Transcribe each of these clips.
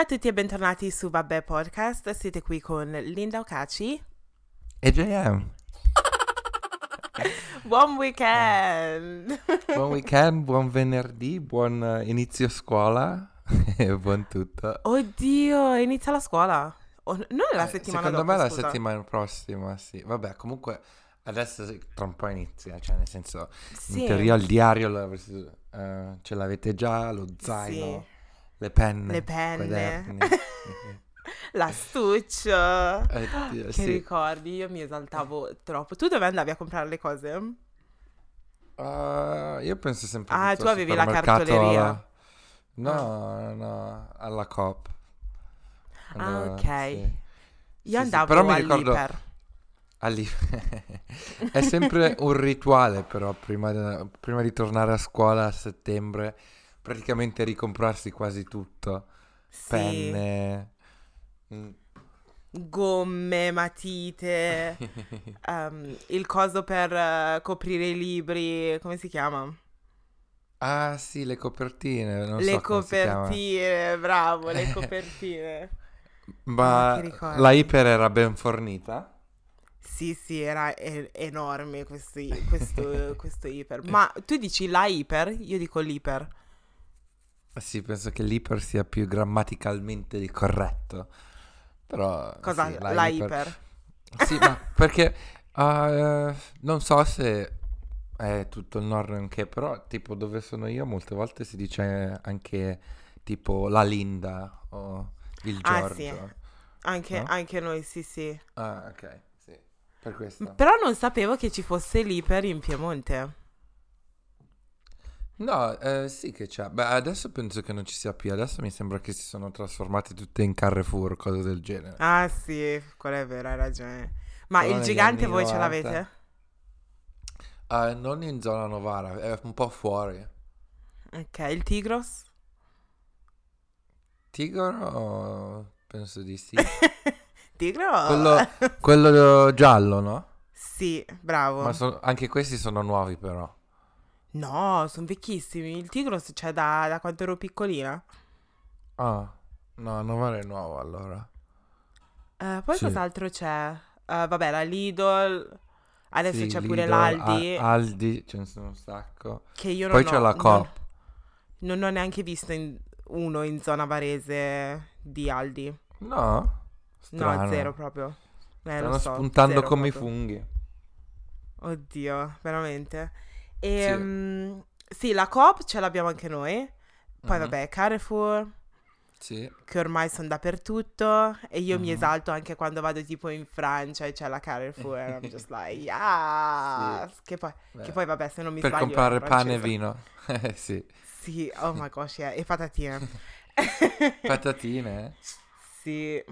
Ciao a tutti e bentornati su Vabbè Podcast, siete qui con Linda Okaci e JM. Buon weekend! Buon weekend, buon venerdì, buon inizio scuola e buon tutto. Oddio, inizia la scuola! Non è la settimana secondo dopo, me la settimana prossima, sì. Vabbè, comunque adesso tra un po' inizia, cioè nel senso, sì. In teoria il diario ce l'avete già, lo zaino, sì. Le penne. L'astuccio. Oddio, che sì. Ricordi, io mi esaltavo troppo. Tu dove andavi a comprare le cose? Io penso sempre tu avevi la cartoleria. No, alla Coop. Allora, ok. Sì. Io andavo all'Iper. È sempre un rituale, però prima di tornare a scuola a settembre praticamente ricomprarsi quasi tutto, sì. Penne, gomme, matite, il coso per coprire i libri, come si chiama? Ah sì, le copertine, bravo, le copertine. Ma la Iper era ben fornita? Sì, era enorme questo Iper. Ma tu dici la Iper? Io dico l'Iper. Sì, penso che l'Iper sia più grammaticalmente corretto. Però cosa? Sì, la Iper. Sì, ma perché non so se è tutto il nord anche, però tipo dove sono io molte volte si dice anche tipo la Linda o il Giorgio. Sì. Anche, no? Anche noi, sì. Ah, ok, sì. Per questo. Però non sapevo che ci fosse l'Iper in Piemonte. No, sì che c'è. Beh, adesso penso che non ci sia più. Adesso mi sembra che si sono trasformate tutte in Carrefour, cose del genere. Ah sì, quella è vera, hai ragione. Ma però il gigante voi 90. Ce l'avete? Non in zona Novara, è un po' fuori. Ok, il Tigros? Tigro? Penso di sì. Tigro? Quello giallo, no? Sì, bravo. Ma anche questi sono nuovi però. No, sono vecchissimi. Il Tigros c'è da quando ero piccolina. Ah, no, non vale nuovo allora. Poi sì. Cos'altro c'è? Vabbè, la Lidl. Adesso sì, c'è pure Lidl, l'Aldi. Aldi, ce ne sono un sacco. Che io non poi c'è la Coop. Non ho neanche visto uno in zona varese di Aldi. No? Strano. No, zero proprio. Stanno lo so, spuntando come proprio. I funghi. Oddio, veramente. E sì. Sì, la Coop ce l'abbiamo anche noi. Poi vabbè, Carrefour, sì. Che ormai sono dappertutto. E io mi esalto anche quando vado tipo in Francia e c'è la Carrefour. And I'm just like, yeah! Sì. Che poi vabbè, se non mi sbaglio, per comprare pane e vino. Sì, oh my gosh, yeah. E patatine. Patatine? Sì.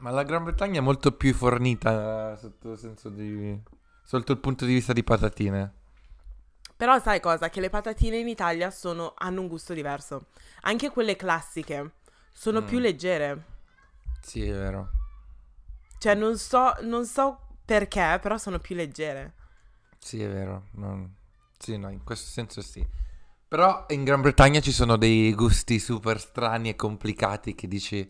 Ma la Gran Bretagna è molto più fornita sotto il punto di vista di patatine. Però sai cosa? Che le patatine in Italia hanno un gusto diverso. Anche quelle classiche sono più leggere. Sì, è vero. Cioè non so perché, però sono più leggere. Sì, è vero. Sì, no, in questo senso sì. Però in Gran Bretagna ci sono dei gusti super strani e complicati che dici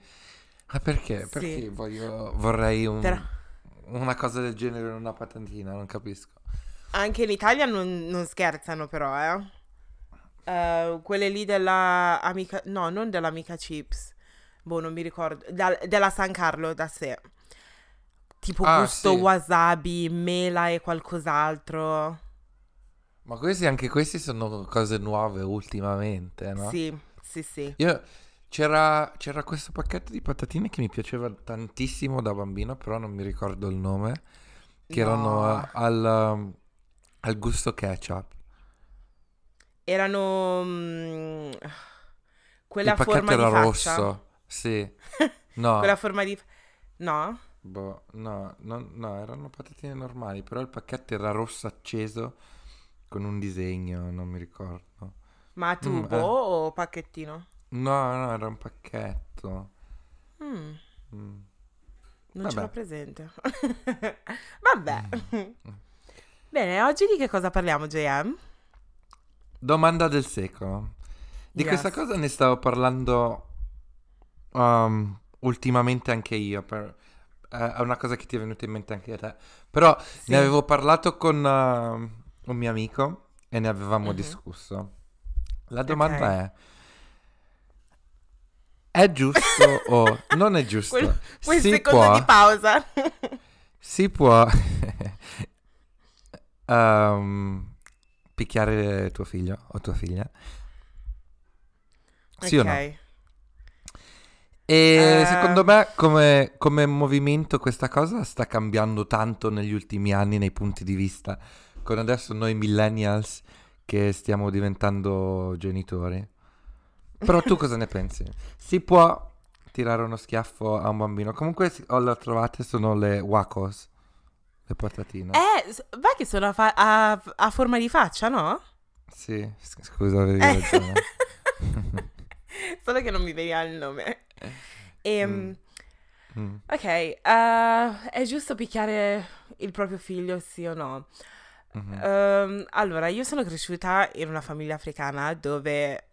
ma perché? Perché sì. Vorrei una cosa del genere in una patatina? Non capisco. Anche in Italia non scherzano però, quelle lì della Amica... No, non dell'Amica Chips. Boh, non mi ricordo. Della San Carlo da sé. Tipo gusto sì. Wasabi, mela e qualcos'altro. Ma anche questi sono cose nuove ultimamente, no? Sì. Io... C'era questo pacchetto di patatine che mi piaceva tantissimo da bambino, però non mi ricordo il nome. Che erano al gusto ketchup. Erano quella forma era di faccia. Rosso. Sì. No. Quella forma di no? Boh, no, erano patatine normali, però il pacchetto era rosso acceso con un disegno, non mi ricordo. Ma tubo o pacchettino? No, era un pacchetto. Non ce l'ho presente. Vabbè. Bene, oggi di che cosa parliamo, JM? Domanda del secolo. Di questa cosa ne stavo parlando Ultimamente anche io, è una cosa che ti è venuta in mente anche a te. Però sì, ne avevo parlato con un mio amico e ne avevamo discusso. La domanda è giusto o non è giusto? Quel si secondo può, di pausa. Si può picchiare tuo figlio o tua figlia? Sì o no? E secondo me come movimento questa cosa sta cambiando tanto negli ultimi anni, nei punti di vista, con adesso noi millennials che stiamo diventando genitori. Però tu cosa ne pensi? Si può tirare uno schiaffo a un bambino? Comunque le trovate sono le wacos, le patatine. Vai che sono a forma di faccia, no? Sì, scusa, avevi ragione. Solo che non mi veniva il nome. Ok, è giusto picchiare il proprio figlio, sì o no? Allora, io sono cresciuta in una famiglia africana dove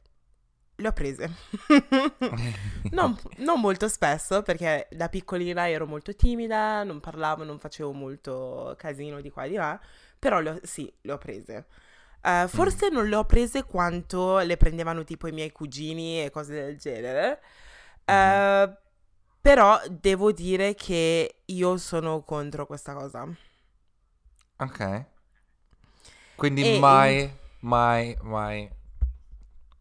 le ho prese. non molto spesso, perché da piccolina ero molto timida, non parlavo, non facevo molto casino di qua e di là, però le ho prese. Forse non le ho prese quanto le prendevano tipo i miei cugini e cose del genere, però devo dire che io sono contro questa cosa. Ok, quindi mai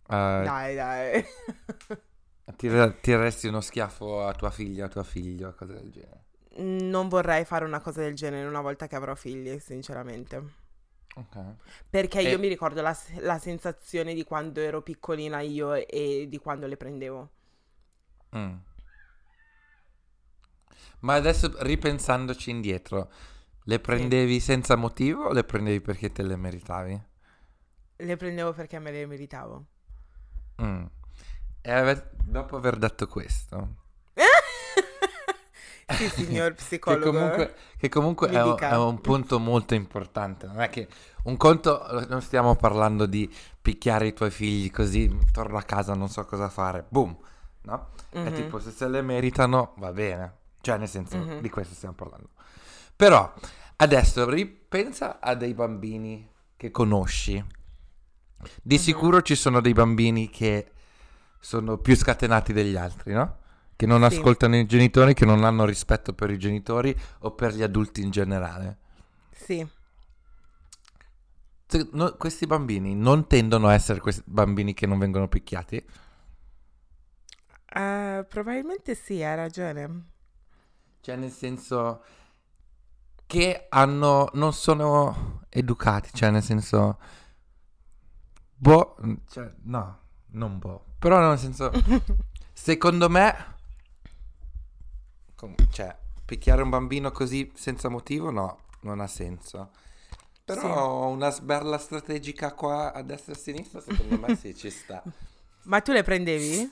dai tireresti uno schiaffo a tua figlia, a tuo figlio, cose del genere? Non vorrei fare una cosa del genere una volta che avrò figli, sinceramente. Okay. Perché io mi ricordo la sensazione di quando ero piccolina io e di quando le prendevo. Ma adesso, ripensandoci indietro, le prendevi senza motivo o le prendevi perché te le meritavi? Le prendevo perché me le meritavo. E dopo aver detto questo sì, signor psicologo. Che comunque è un punto molto importante. Non è che un conto, non stiamo parlando di picchiare i tuoi figli così, torno a casa, non so cosa fare, boom, no? È tipo, se le meritano va bene, cioè nel senso, di questo stiamo parlando. Però adesso ripensa a dei bambini che conosci. Di sicuro ci sono dei bambini che sono più scatenati degli altri, no? Che non ascoltano i genitori, che non hanno rispetto per i genitori o per gli adulti in generale. Sì. Questi bambini non tendono a essere bambini che non vengono picchiati? Probabilmente sì, hai ragione. Cioè nel senso che non sono educati, cioè nel senso... Però nel senso... secondo me... cioè, picchiare un bambino così senza motivo, no, non ha senso. Però una sberla strategica qua a destra e a sinistra, secondo me sì, ci sta. Ma tu le prendevi?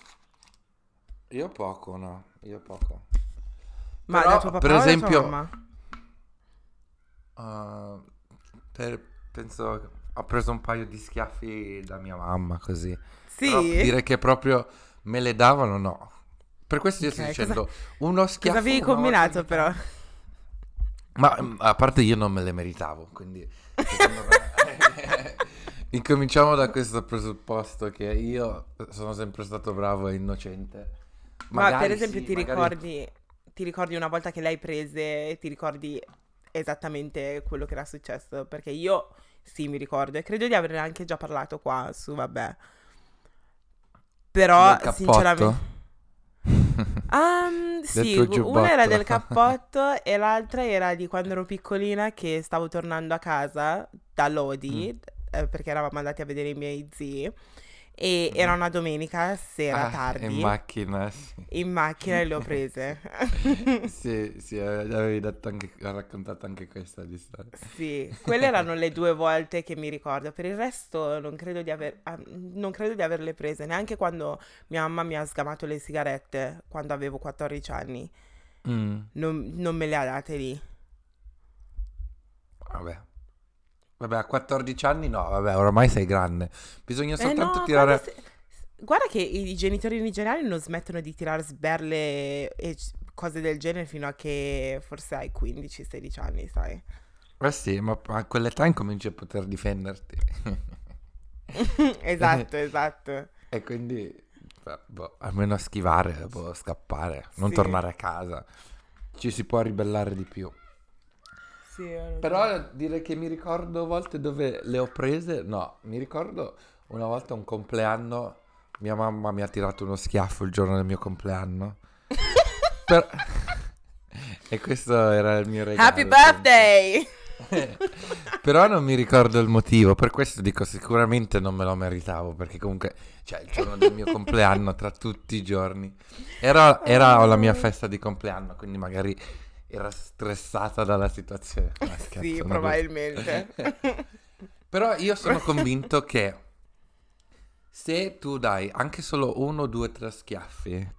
Io poco, no, io poco. Ma però, da tuo papà, per esempio, o da tua mamma? Penso ho preso un paio di schiaffi da mia mamma, così. Sì? Però dire che proprio me le davano, no. Per questo io sto dicendo uno schiaffo. Cosa avevi combinato però? Ma a parte io non me le meritavo, quindi secondo me... Incominciamo da questo presupposto che io sono sempre stato bravo e innocente. Magari, ma per esempio ti ricordi una volta che l'hai prese, ti ricordi esattamente quello che era successo? Perché io sì, mi ricordo e credo di averne anche già parlato qua su Vabbè. Però sinceramente... sì, una era del cappotto e l'altra era di quando ero piccolina che stavo tornando a casa da Lodi, perché eravamo andati a vedere i miei zii e era una domenica sera tardi. In macchina le ho prese. sì, avevi raccontato anche questa storia. Sì, quelle erano le due volte che mi ricordo. Per il resto non credo di averle prese, neanche quando mia mamma mi ha sgamato le sigarette quando avevo 14 anni. Non me le ha date lì. Vabbè, a 14 anni no, vabbè, oramai sei grande. Bisogna soltanto tirare... Guarda che i genitori nigeriani non smettono di tirare sberle e cose del genere fino a che forse hai 15-16 anni, sai? Ma sì, ma a quell'età incominci a poter difenderti. Esatto. E quindi, boh, almeno schivare, boh, scappare, non tornare a casa. Ci si può ribellare di più. Sì, però dire che mi ricordo volte dove le ho prese, no, mi ricordo una volta un compleanno... Mia mamma mi ha tirato uno schiaffo il giorno del mio compleanno. Però... E questo era il mio regalo. Happy birthday! Però non mi ricordo il motivo, per questo dico sicuramente non me lo meritavo, perché comunque, cioè, il giorno del mio compleanno, tra tutti i giorni, era la mia festa di compleanno, quindi magari era stressata dalla situazione. Ma scherzo, sì, probabilmente. Però io sono convinto che se tu dai anche solo 1, 2, 3 schiaffi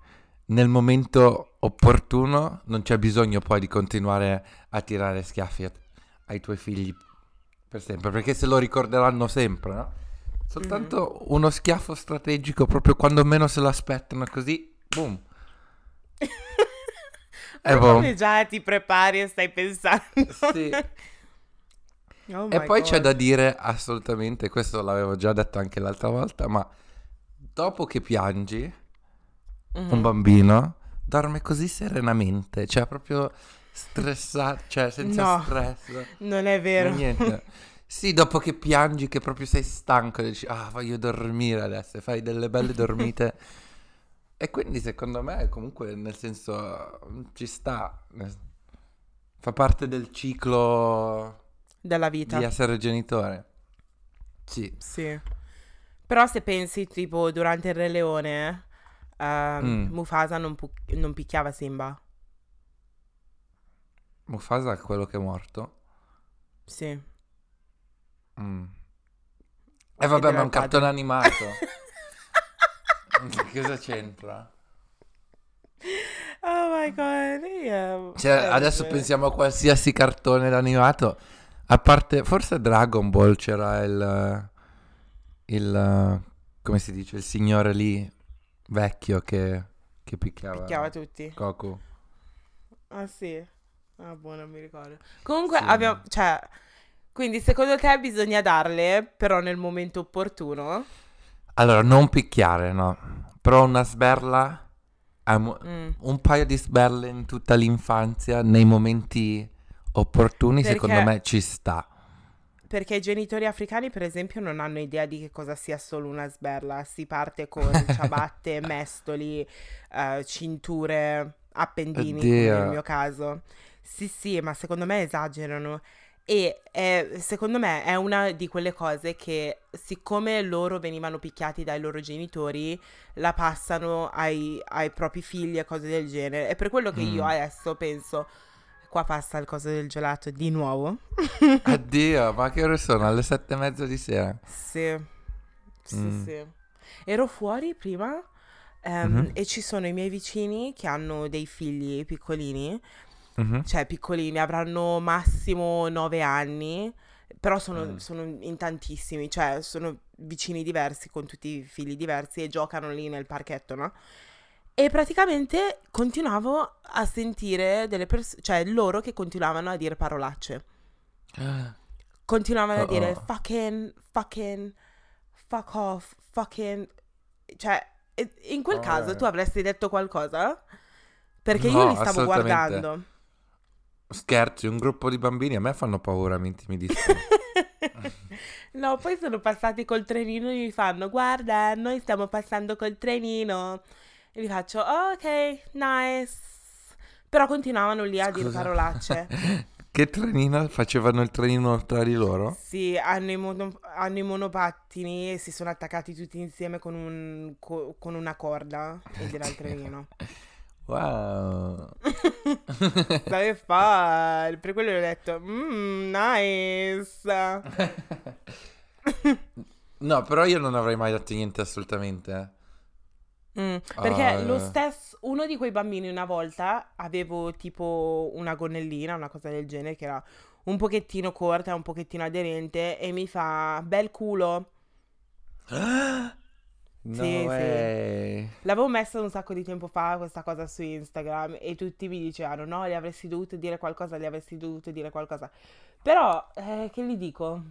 nel momento opportuno, non c'è bisogno poi di continuare a tirare schiaffi ai tuoi figli per sempre, perché se lo ricorderanno sempre, no? Soltanto uno schiaffo strategico, proprio quando meno se lo aspettano, così, boom. E boom. Già ti prepari e stai pensando. Sì. Oh e poi God. C'è da dire assolutamente, questo l'avevo già detto anche l'altra volta, ma dopo che piangi, un bambino dorme così serenamente, cioè proprio stressato, cioè senza stress. Non è vero. Niente. Sì, dopo che piangi, che proprio sei stanco, dici, ah, voglio dormire adesso, e fai delle belle dormite. E quindi secondo me comunque, nel senso, ci sta, fa parte del ciclo... della vita di essere genitore. Sì. Però se pensi, tipo, durante il Re Leone Mufasa non picchiava Simba. Mufasa è quello che è morto? Sì. E vabbè, ma è un cartone animato. Cosa c'entra? Oh my god, cioè, adesso pensiamo a qualsiasi cartone animato. A parte, forse Dragon Ball, c'era il come si dice, il signore lì, vecchio, che picchiava tutti. Goku. Ah sì, ah boh, non mi ricordo. Comunque sì. Abbiamo, cioè, quindi secondo te bisogna darle, però nel momento opportuno? Allora, non picchiare, no. Però una sberla, un paio di sberle in tutta l'infanzia, nei momenti... opportuni, perché, secondo me, ci sta. Perché i genitori africani, per esempio, non hanno idea di che cosa sia solo una sberla. Si parte con ciabatte, mestoli, cinture, appendini, nel mio caso. Sì, ma secondo me esagerano. E secondo me è una di quelle cose che, siccome loro venivano picchiati dai loro genitori, la passano ai propri figli e cose del genere. È per quello che io adesso penso... Qua passa il coso del gelato di nuovo. Addio, ma che ore sono? Alle 7:30 di sera? Sì. Ero fuori prima e ci sono i miei vicini che hanno dei figli piccolini. Cioè piccolini, avranno massimo 9 anni, però sono in tantissimi. Cioè sono vicini diversi con tutti i figli diversi e giocano lì nel parchetto, no? E praticamente continuavo a sentire delle persone, cioè loro che continuavano a dire parolacce. Continuavano a dire fucking, fuck off, fucking. Cioè, in quel caso tu avresti detto qualcosa? Perché io li stavo guardando. Scherzi, un gruppo di bambini a me fanno paura, mi intimidiscono. No, poi sono passati col trenino e mi fanno, guarda, noi stiamo passando col trenino. E gli faccio, ok, nice. Però continuavano lì a dire parolacce. Che trenino? Facevano il trenino tra di loro? Sì, hanno i monopattini e si sono attaccati tutti insieme con una corda ed era il trenino. Wow. Sapevi fare, per quello ho detto, nice. No, però io non avrei mai detto niente assolutamente, perché lo stesso, uno di quei bambini, una volta avevo tipo una gonnellina, una cosa del genere, che era un pochettino corta, un pochettino aderente, e mi fa bel culo. No, sì, sì. L'avevo messa un sacco di tempo fa questa cosa su Instagram e tutti mi dicevano no, gli avresti dovuto dire qualcosa, gli avresti dovuto dire qualcosa. Però, che gli dico?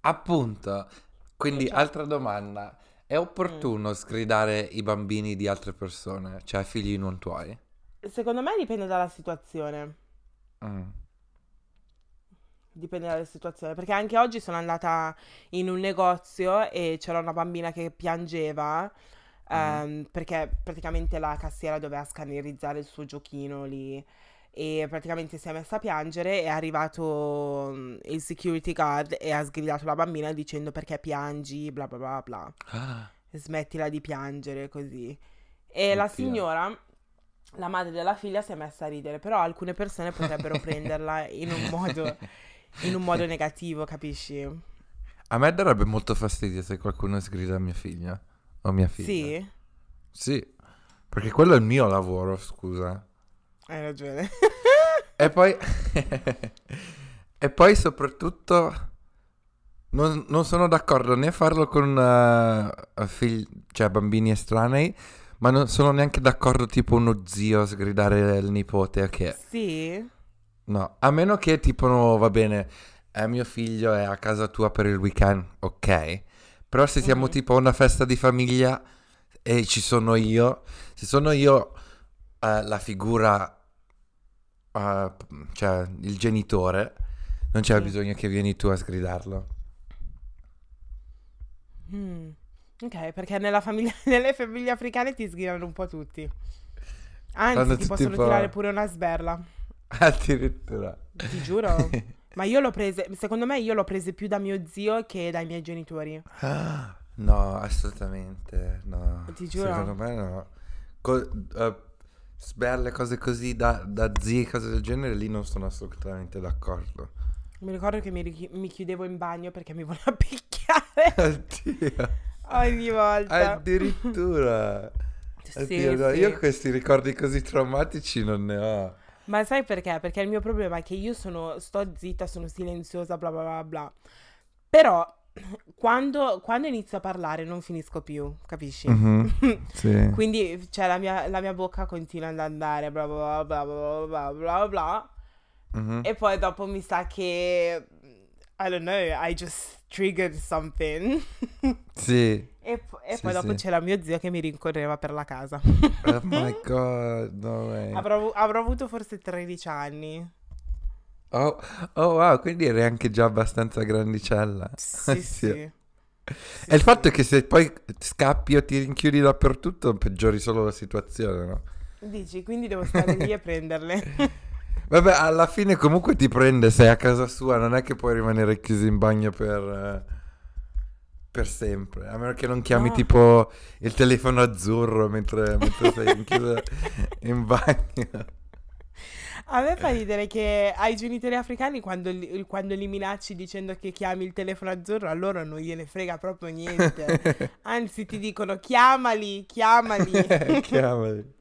Appunto. Quindi, cioè, altra domanda. È opportuno sgridare i bambini di altre persone? Cioè, figli non tuoi? Secondo me dipende dalla situazione. Dipende dalla situazione, perché anche oggi sono andata in un negozio e c'era una bambina che piangeva perché praticamente la cassiera doveva scannerizzare il suo giochino lì e praticamente si è messa a piangere, è arrivato il security guard e ha sgridato la bambina dicendo perché piangi, bla bla bla bla, smettila di piangere così. E la signora... La madre della figlia si è messa a ridere, però alcune persone potrebbero prenderla in un modo negativo, capisci? A me darebbe molto fastidio se qualcuno sgrida a mia figlia o mia figlia. Sì? Sì, perché quello è il mio lavoro, scusa. Hai ragione. E poi soprattutto non sono d'accordo né a farlo con cioè bambini estranei, ma non sono neanche d'accordo tipo uno zio sgridare il nipote, che... Sì? No, a meno che tipo, no, va bene, mio figlio è a casa tua per il weekend, ok. Però se siamo tipo a una festa di famiglia e ci sono io, se sono io la figura, cioè il genitore, non c'è bisogno che vieni tu a sgridarlo. Ok, perché nelle famiglie africane ti sgridano un po' tutti. Anzi, ti possono tirare pure una sberla. Addirittura. Ti giuro. Ma secondo me io l'ho prese più da mio zio che dai miei genitori. No, assolutamente, no. Ti giuro. Secondo me no. Sberle, cose così da zii, cose del genere, lì non sono assolutamente d'accordo. Mi ricordo che mi chiudevo in bagno perché mi voleva picchiare. Oddio. Ogni volta. Addirittura. Sì, addirittura. Sì. Io questi ricordi così traumatici non ne ho. Ma sai perché? Perché il mio problema è che io sto zitta, sono silenziosa, bla bla bla bla. Però quando inizio a parlare non finisco più, capisci? Sì. Quindi cioè, la mia bocca continua ad andare, bla bla bla bla bla bla bla. E poi dopo mi sa che... I don't know, I just triggered something. Sì. E poi dopo c'era mio zio che mi rincorreva per la casa. Oh my god, no way. Avrò avuto forse 13 anni. Oh wow, quindi eri anche già abbastanza grandicella. Sì, sì. E il fatto è che se poi scappi o ti rinchiudi dappertutto peggiori solo la situazione, no? Dici, quindi devo stare lì a prenderle. Vabbè, alla fine comunque ti prende, sei a casa sua, non è che puoi rimanere chiuso in bagno per sempre, a meno che non chiami tipo il telefono azzurro mentre sei chiuso in bagno. A me fa ridere che ai genitori africani quando li minacci dicendo che chiami il telefono azzurro, a loro non gliene frega proprio niente, anzi ti dicono chiamali. Chiamali.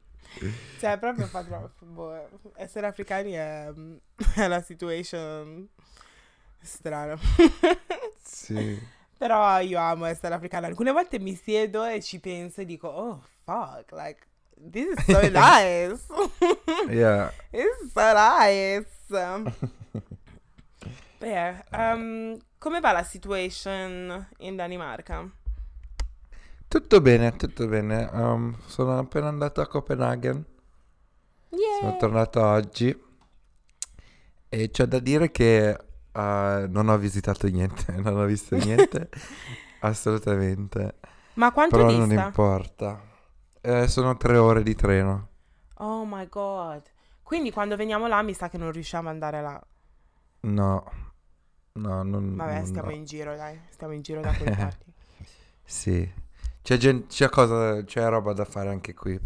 Cioè, proprio fa troppo. Essere africani è una situation strana. Sì. Però io amo essere africana. Alcune volte mi siedo e ci penso e dico, oh fuck, like this is so nice. Yeah. It's so nice. Beh, come va la situation in Danimarca? Tutto bene. Sono appena andato a Copenhagen. Yeah. Sono tornato oggi. E c'ho da dire che non ho visitato niente, non ho visto niente. Assolutamente. Ma quanto dista? Però non importa. Sono 3 ore di treno. Oh my god. Quindi quando veniamo là mi sa che non riusciamo ad andare là. No, non... Vabbè, stiamo in giro, dai. Stiamo in giro da quelle parti. Sì. C'è roba da fare anche qui.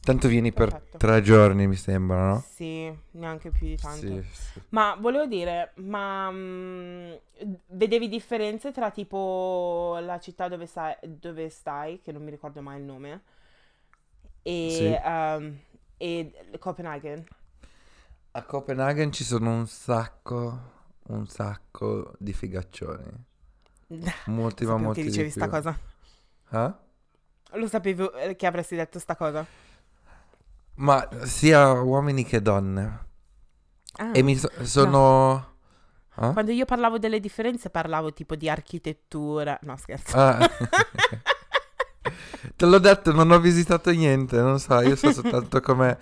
Tanto vieni per 3 giorni, mi sembra, no? Sì, neanche più di tanto. Sì. Ma volevo dire, vedevi differenze tra tipo la città dove stai, che non mi ricordo mai il nome, e Copenaghen? A Copenaghen ci sono un sacco di figaccioni. Molti, ma molti di più. Dicevi sta cosa. Eh? Lo sapevo che avresti detto sta cosa. Ma sia uomini che donne. Ah, e mi sono... No. Eh? Quando io parlavo delle differenze parlavo tipo di architettura. No, scherzo. Ah. Te l'ho detto, non ho visitato niente, non so, io so soltanto come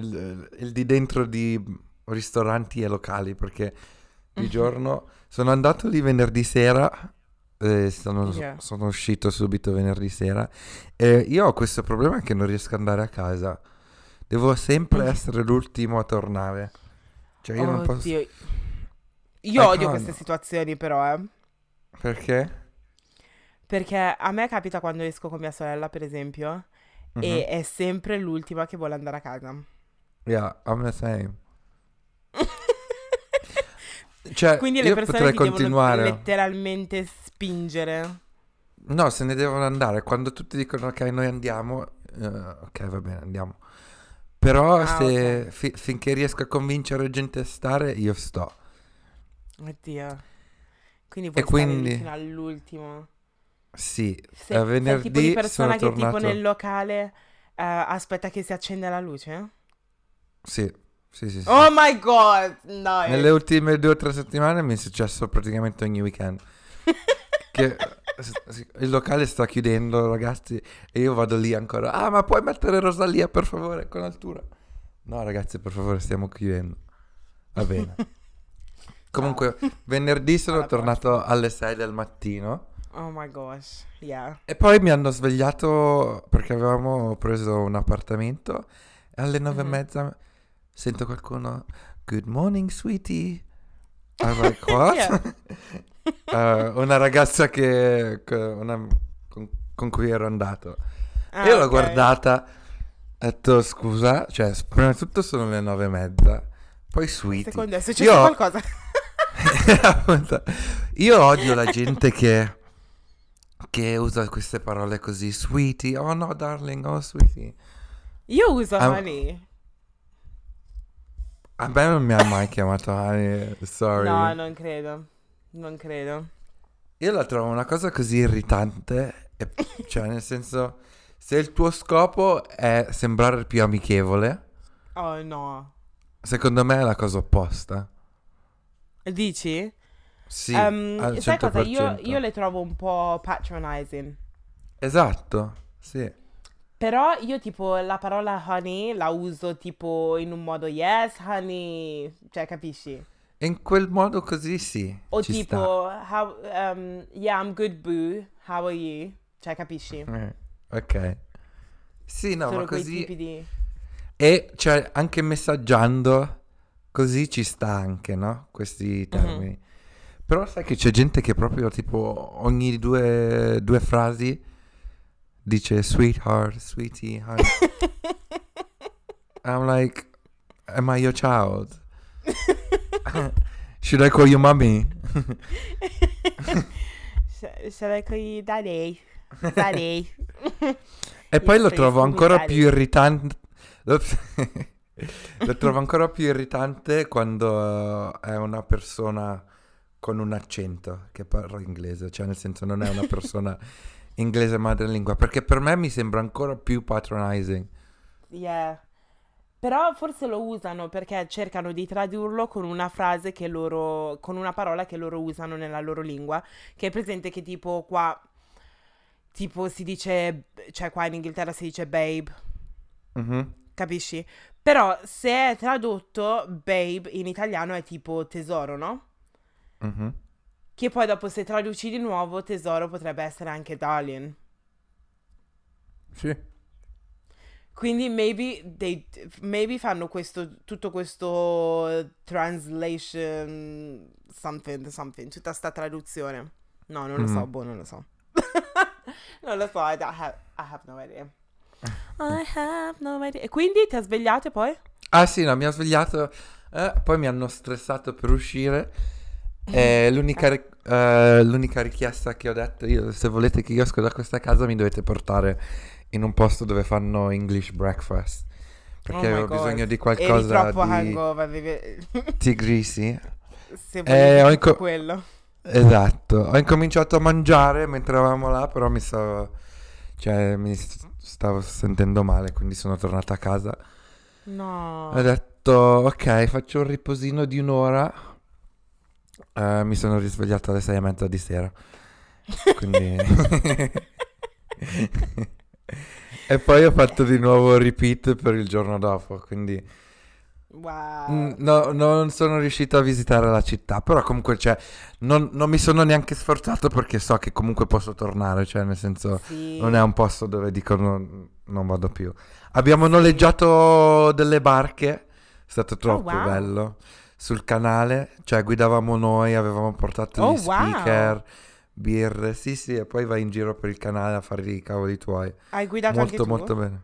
il di dentro di ristoranti e locali, perché di giorno sono andato lì venerdì sera, sono uscito subito venerdì sera, e io ho questo problema che non riesco ad andare a casa, devo sempre essere l'ultimo a tornare, cioè io non posso... Io odio queste situazioni però, Perché? Perché a me capita quando esco con mia sorella, per esempio, e è sempre l'ultima che vuole andare a casa. Yeah, I'm the same. Cioè, quindi le persone ti devono letteralmente spingere. No, se ne devono andare. Quando tutti dicono, ok, noi andiamo, ok, va bene, andiamo. Però finché riesco a convincere gente a stare, io sto. Oddio. Quindi vuoi stare fino all'ultimo. Sì, venerdì tipo di persona sono che tornato... tipo nel locale aspetta che si accenda la luce? Sì. Oh my god, no. Nelle ultime 2 o 3 settimane mi è successo praticamente ogni weekend che il locale sta chiudendo, ragazzi, e io vado lì ancora. Ah, ma puoi mettere Rosalia, per favore, con altura? No, ragazzi, per favore, stiamo chiudendo. Va bene. Comunque, venerdì sono tornato alle 6 del mattino. Oh my gosh, yeah. E poi mi hanno svegliato perché avevamo preso un appartamento e alle 9:30 sento qualcuno, good morning sweetie, I'm like, what? Una ragazza con cui ero andato. Io l'ho guardata, ho detto scusa, cioè prima di tutto sono le 9:30, poi sweetie. Secondo te è successo qualcosa? Io odio la gente che usa queste parole così, sweetie, oh no darling, oh sweetie. Io uso honey. A me non mi ha mai chiamato honey, sorry. No, non credo. Io la trovo una cosa così irritante, cioè nel senso, se il tuo scopo è sembrare più amichevole. Oh no. Secondo me è la cosa opposta. Dici? Sì, al 100%. Sai cosa? Io le trovo un po' patronizing. Esatto, sì. Però io tipo la parola honey la uso tipo in un modo, yes honey, cioè capisci? In quel modo così sì. O ci tipo, sta. Yeah I'm good boo, how are you? Cioè capisci? Ok. Sì, no, solo ma così... tipi di... E cioè anche messaggiando così ci sta anche, no? Questi termini. Mm-hmm. Però sai che c'è gente che proprio tipo ogni due frasi dice sweetheart, sweetie, honey. I'm like, am I your child? Should I call you mommy? Should I call you daddy? Daddy. E poi lo trovo ancora più irritante. Lo trovo ancora più irritante quando è una persona... con un accento che parla inglese, cioè nel senso non è una persona inglese madrelingua, perché per me mi sembra ancora più patronizing. Yeah, però forse lo usano perché cercano di tradurlo con una frase che loro, con una parola che loro usano nella loro lingua, che è presente che tipo qua, tipo si dice, cioè qua in Inghilterra si dice babe, capisci? Però se è tradotto babe in italiano è tipo tesoro, no? Che poi dopo se traduci di nuovo tesoro potrebbe essere anche darling. Sì. Quindi maybe fanno questo, tutto questo translation something, tutta sta traduzione. No, non lo so, boh, non lo so. Non lo so, I have no idea. I have no idea. E quindi ti ha svegliato e poi? Ah sì, no, mi ha svegliato, poi mi hanno stressato per uscire. L'unica richiesta che ho detto io, se volete che io esco da questa casa mi dovete portare in un posto dove fanno English breakfast, perché avevo bisogno di qualcosa di hangover, tigris, se volete quello Esatto, ho incominciato a mangiare mentre eravamo là, però mi stavo sentendo male, quindi sono tornata a casa. No. Ho detto, ok, faccio un riposino di un'ora. Mi sono risvegliato alle 6:30 di sera. Quindi... E poi ho fatto di nuovo repeat per il giorno dopo, quindi... Wow. No, non sono riuscito a visitare la città, però comunque non mi sono neanche sforzato, perché so che comunque posso tornare, cioè nel senso sì. Non è un posto dove dico non vado più. Abbiamo noleggiato delle barche, è stato troppo bello, sul canale, cioè guidavamo noi, avevamo portato gli speaker, birre, sì, e poi vai in giro per il canale a fare i cavoli tuoi. Hai guidato molto, anche tu? Molto bene.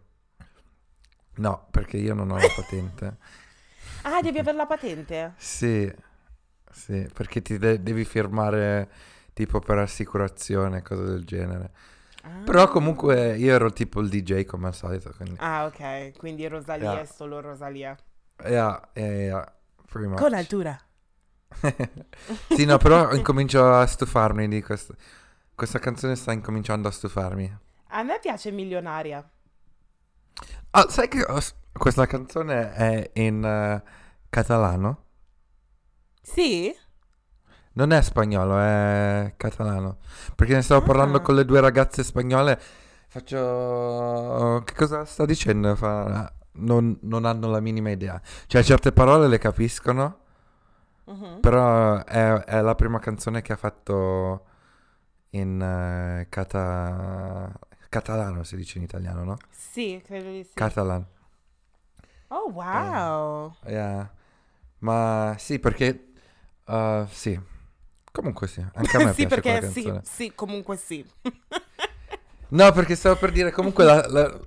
No, perché io non ho la patente. Ah, devi avere la patente? Sì, perché ti devi firmare tipo per assicurazione, cose del genere. Ah. Però comunque io ero tipo il DJ come al solito. Quindi... Ah, ok, quindi Rosalia è solo Rosalia. Yeah, pretty much. Con altura. Sì, no, però incomincio a stufarmi di questa canzone, sta incominciando a stufarmi. A me piace Milionaria. Ah, sai che... Questa canzone è in catalano? Sì. Non è spagnolo, è catalano. Perché ne stavo parlando con le due ragazze spagnole. Faccio... Che cosa sta dicendo? Non hanno la minima idea. Cioè certe parole le capiscono. Uh-huh. Però è la prima canzone che ha fatto in catalano, si dice in italiano, no? Sì, credo di sì. Catalano. Oh wow! Yeah. Ma sì, perché sì. Comunque sì, anche a me sì, piace quella canzone. Sì, comunque sì. No, perché stavo per dire, comunque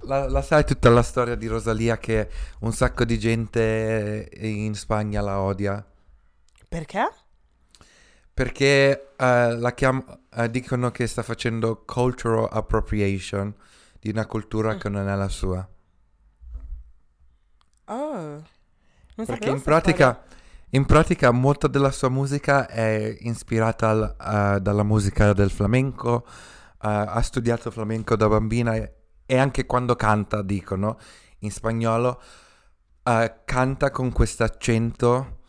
la sai tutta la storia di Rosalia, che un sacco di gente in Spagna la odia. Perché? Perché la dicono che sta facendo cultural appropriation di una cultura che non è la sua. Oh, non perché in pratica molta della sua musica è ispirata dalla musica del flamenco, ha studiato flamenco da bambina e anche quando canta, dicono, in spagnolo, canta con questo accento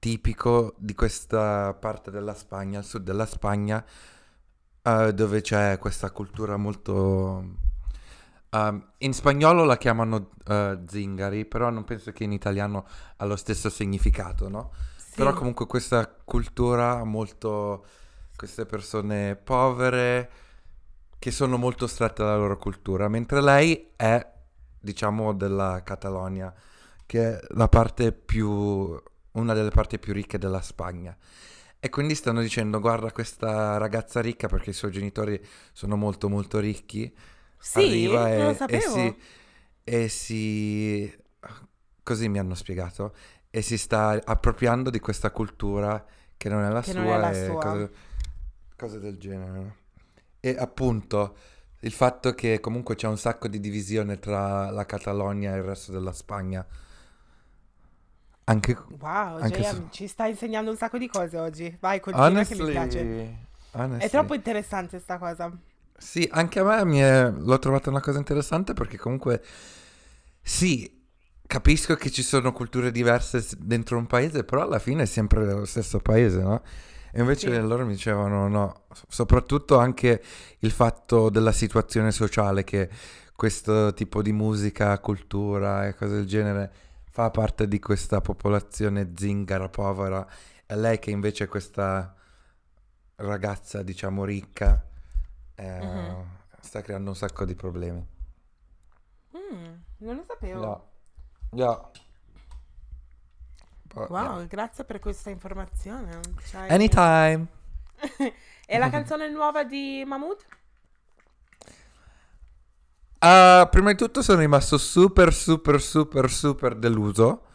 tipico di questa parte della Spagna, il sud della Spagna, dove c'è questa cultura molto... in spagnolo la chiamano zingari, però non penso che in italiano ha lo stesso significato, no? Sì. Però comunque questa cultura molto... queste persone povere che sono molto strette alla loro cultura, mentre lei è, diciamo, della Catalogna, che è una delle parti più ricche della Spagna. E quindi stanno dicendo, guarda questa ragazza ricca, perché i suoi genitori sono molto molto ricchi. Sì, arriva non lo sapevo. E si così mi hanno spiegato, e si sta appropriando di questa cultura che non è la sua, cose del genere. E appunto il fatto che comunque c'è un sacco di divisione tra la Catalogna e il resto della Spagna. Anche wow, anche ci sta insegnando un sacco di cose oggi. Vai, continua, che mi piace. È troppo interessante sta cosa. Sì, anche a me l'ho trovata una cosa interessante, perché comunque sì, capisco che ci sono culture diverse dentro un paese, però alla fine è sempre lo stesso paese, no? E invece loro mi dicevano no, soprattutto anche il fatto della situazione sociale, che questo tipo di musica, cultura e cose del genere fa parte di questa popolazione zingara povera, e lei che invece è questa ragazza, diciamo, ricca. Sta creando un sacco di problemi. Non lo sapevo. No. Wow, grazie per questa informazione. Anytime. E la canzone nuova di Mahmood? Prima di tutto sono rimasto super super super super deluso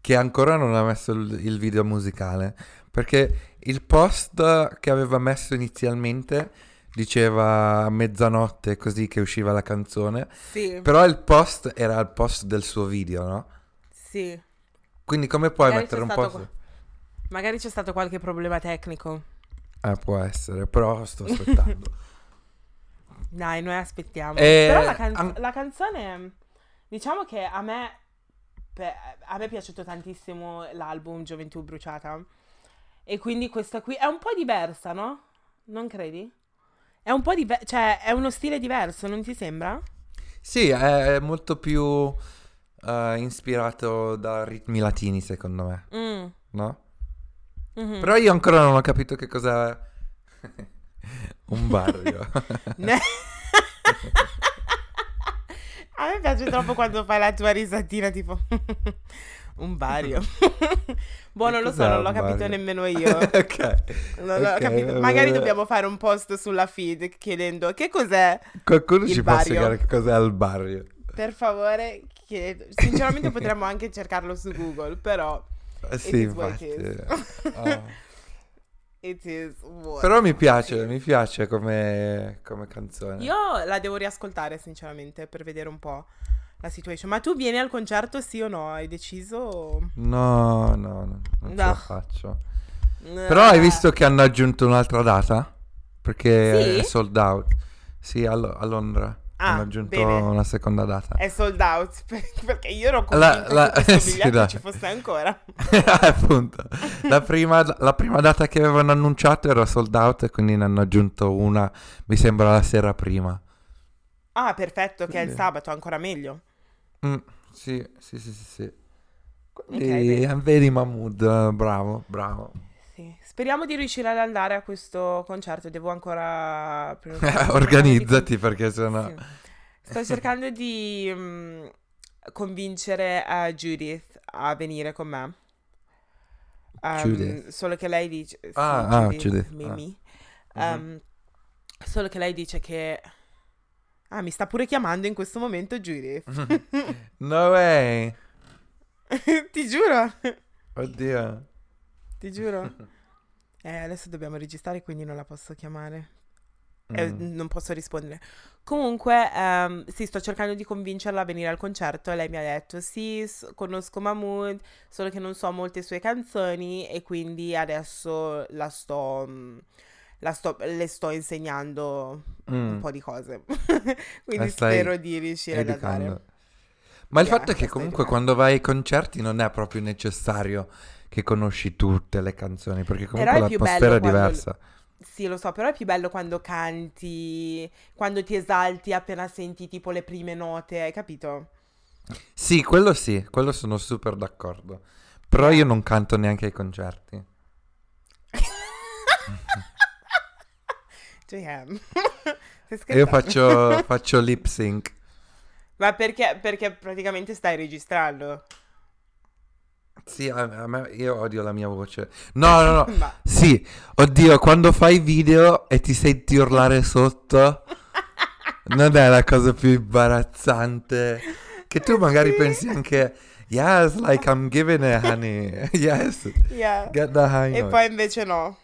che ancora non ha messo il video musicale, perché il post che aveva messo inizialmente diceva a mezzanotte, così, che usciva la canzone. Sì. Però il post era il post del suo video, no? Sì. Quindi come puoi mettere un post? Magari c'è stato qualche problema tecnico. Può essere, però sto aspettando. Dai, noi aspettiamo. Però la canzone, diciamo che a me è piaciuto tantissimo l'album Gioventù Bruciata, e quindi questa qui è un po' diversa, no? Non credi? È un po' cioè è uno stile diverso, non ti sembra? Sì, è molto più ispirato da ritmi latini, secondo me. No? Mm-hmm. Però io ancora non ho capito che cos'è un barrio. A me piace troppo quando fai la tua risatina tipo un barrio. Boh, non lo so, non l'ho capito nemmeno io. Okay, capito. Magari dobbiamo fare un post sulla feed chiedendo che cos'è. Qualcuno ci può spiegare che cos'è il barrio? Per favore, chiedo. Sinceramente potremmo anche cercarlo su Google, però sì, infatti. Però mi piace come canzone. Io la devo riascoltare sinceramente per vedere un po' la situation. Ma tu vieni al concerto, sì o no? Hai deciso? No, non ce la faccio. Però hai visto che hanno aggiunto un'altra data? Perché sì? È sold out. Sì, a Londra. Hanno aggiunto una seconda data. È sold out perché io ero convinto che questo biglietto ci fosse ancora. Appunto. La prima data che avevano annunciato era sold out, e quindi ne hanno aggiunto una, mi sembra, la sera prima. Ah, perfetto, quindi... che è il sabato, ancora meglio. Sì. Quindi, okay, vedi Mahmood, bravo. Sì. Speriamo di riuscire ad andare a questo concerto. Devo ancora organizzati perché sennò sì. Sto cercando di convincere Judith a venire con me. Judith. Solo che lei dice Judith. Solo che lei dice che mi sta pure chiamando in questo momento Judith. No way. Ti giuro. Oddio. Ti giuro. Adesso dobbiamo registrare, quindi non la posso chiamare. Non posso rispondere. Comunque, sì, sto cercando di convincerla a venire al concerto. E lei mi ha detto, sì, conosco Mahmood, solo che non so molte sue canzoni. E quindi adesso le sto insegnando un po' di cose. Quindi spero di riuscire ad andare. Ma il fatto è che comunque quando vai ai concerti non è proprio necessario che conosci tutte le canzoni, perché comunque l'atmosfera è diversa. Sì, lo so, però è più bello quando canti, quando ti esalti appena senti tipo le prime note, hai capito? Sì, quello sono super d'accordo. Però io non canto neanche ai concerti. JM. Io faccio lip sync. Ma perché praticamente stai registrando? Sì, io odio la mia voce. No. Ma... Sì, oddio, quando fai video e ti senti urlare sotto, non è la cosa più imbarazzante? Che tu magari pensi anche, yes, like I'm giving it, honey. Yes, yeah. Get the high note. E poi invece no.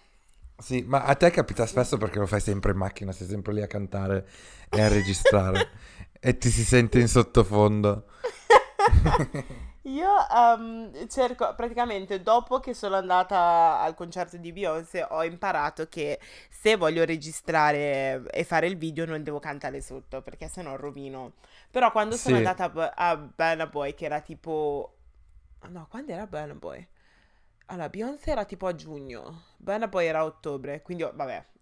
Sì, ma a te capita spesso perché lo fai sempre in macchina, sei sempre lì a cantare e a registrare. E ti si sente in sottofondo. Io cerco, praticamente dopo che sono andata al concerto di Beyoncé ho imparato che se voglio registrare e fare il video non devo cantare sotto, perché sennò rovino. Però quando sono andata a Burna Boy, che era tipo... No, quando era Burna Boy? Allora, Beyoncé era tipo a giugno, Burna Boy era a ottobre, quindi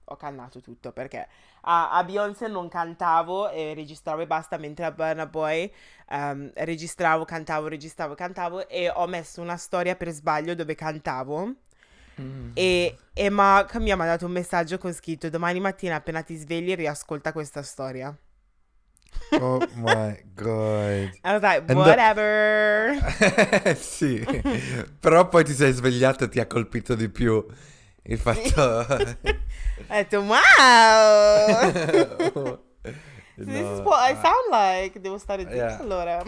ho cannato tutto, perché a Beyoncé non cantavo e registravo e basta, mentre a Burna Boy registravo, cantavo, e ho messo una storia per sbaglio dove cantavo. E mi ha mandato un messaggio con scritto: domani mattina appena ti svegli riascolta questa storia. Oh my god. I was like, whatever. Sì. Però poi ti sei svegliato e ti ha colpito di più il fatto. Ho detto wow. So this is what I sound like. Devo stare zitto allora.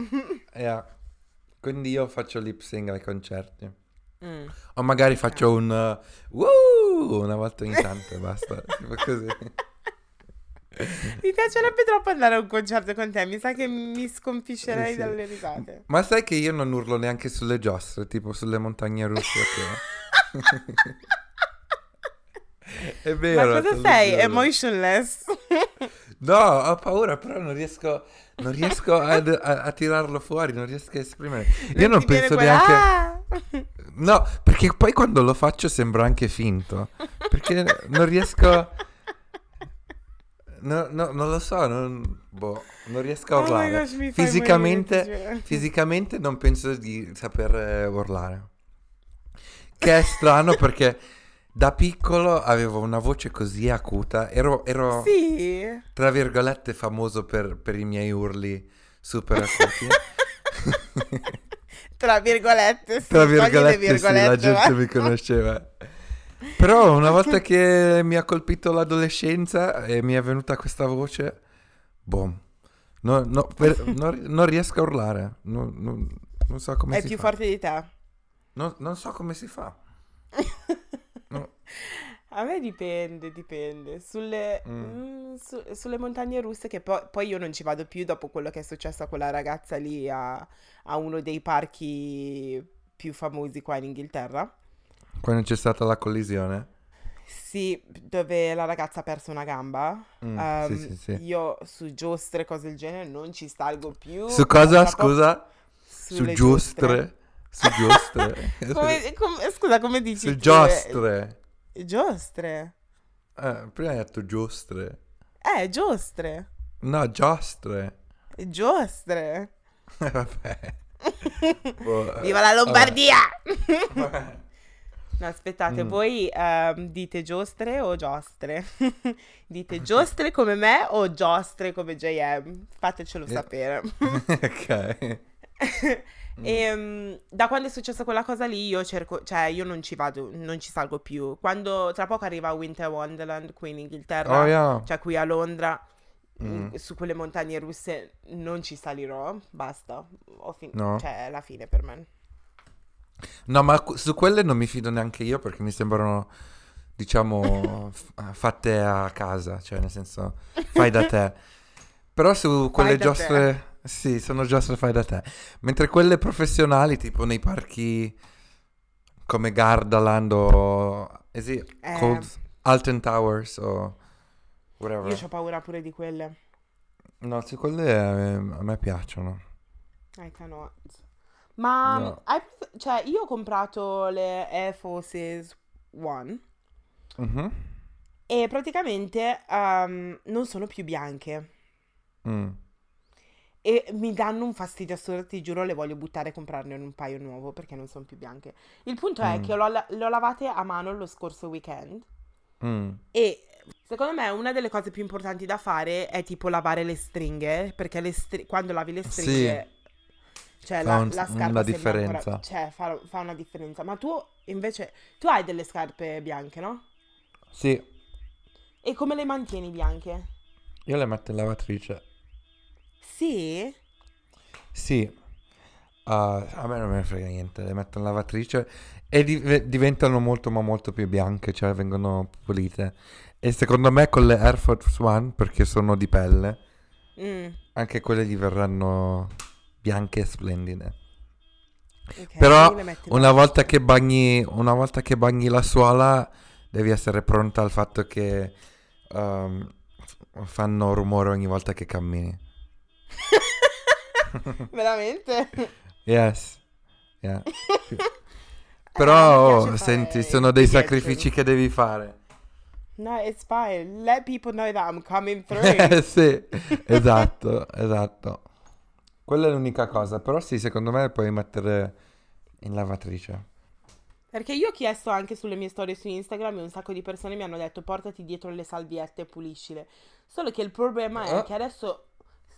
Quindi io faccio lip sync ai concerti. O magari faccio un woo una volta ogni tanto e basta. Tipo così. Mi piacerebbe troppo andare a un concerto con te, mi sa che mi sconfiscerei dalle risate. Ma sai che io non urlo neanche sulle giostre, tipo sulle montagne russe. È vero. Ma cosa sei? Emotionless? No, ho paura, però non riesco a tirarlo fuori, non riesco a esprimere. Io non penso neanche... No, perché poi quando lo faccio sembra anche finto, perché non riesco... No, non lo so, non riesco a urlare. Oh my gosh, fisicamente non penso di saper urlare. Che è strano perché da piccolo avevo una voce così acuta, ero sì, tra virgolette famoso per i miei urli super acuti. Tra virgolette, sì, la gente mi conosceva. Però una volta che mi ha colpito l'adolescenza e mi è venuta questa voce, boom, non riesco a urlare, non so come si fa. È più forte di te? Non so come si fa. No. A me dipende. Sulle montagne russe, che poi io non ci vado più dopo quello che è successo a quella ragazza lì a uno dei parchi più famosi qua in Inghilterra. Quando c'è stata la collisione? Sì, dove la ragazza ha perso una gamba. Sì. Io su giostre, cose del genere, non ci salgo più. Su cosa? Scusa? Su giostre? Su giostre? Scusa, come dici? Su giostre. Giostre? Prima hai detto giostre. Giostre. No, giostre. Giostre. Vabbè. Viva la Lombardia! Vabbè. No, aspettate, voi dite giostre o giostre? Dite giostre come me o giostre come JM? Fatecelo sapere. Ok. Da quando è successa quella cosa lì io non ci vado, non ci salgo più. Quando tra poco arriva Winter Wonderland qui in Inghilterra, cioè qui a Londra, su quelle montagne russe non ci salirò, basta. Cioè è la fine per me. No, ma su quelle non mi fido neanche io, perché mi sembrano, diciamo, fatte a casa, cioè nel senso fai da te. Però su quelle giostre, sì, sono giostre fai da te. Mentre quelle professionali, tipo nei parchi come Gardaland o Alton Towers o whatever. Io ho paura pure di quelle. No, su quelle a me piacciono. I cannot. Ma cioè, io ho comprato le Air Force One e praticamente non sono più bianche e mi danno un fastidio assurdo, ti giuro, le voglio buttare e comprarne un paio nuovo perché non sono più bianche. Il punto è che l'ho lavate a mano lo scorso weekend e secondo me una delle cose più importanti da fare è tipo lavare le stringhe, perché quando lavi le stringhe... Sì. Cioè la scarpa una differenza ancora, cioè fa una differenza. Ma tu invece hai delle scarpe bianche, no? Sì. E come le mantieni bianche? Io le metto in lavatrice. Sì? Sì. A me non me ne frega niente, le metto in lavatrice e diventano molto ma molto più bianche, cioè vengono pulite. E secondo me con le Air Force One, perché sono di pelle, anche quelle gli verranno... bianche e splendide. Okay, però una volta che bagni la suola devi essere pronta al fatto che fanno rumore ogni volta che cammini. Veramente? Yes. Yeah. Però senti, sono dei sacrifici che devi fare. No, it's fine. Let people know that I'm coming through. Sì, esatto. Quella è l'unica cosa, però sì, secondo me puoi mettere in lavatrice. Perché io ho chiesto anche sulle mie storie su Instagram e un sacco di persone mi hanno detto portati dietro le salviette e puliscile. Solo che il problema è che adesso...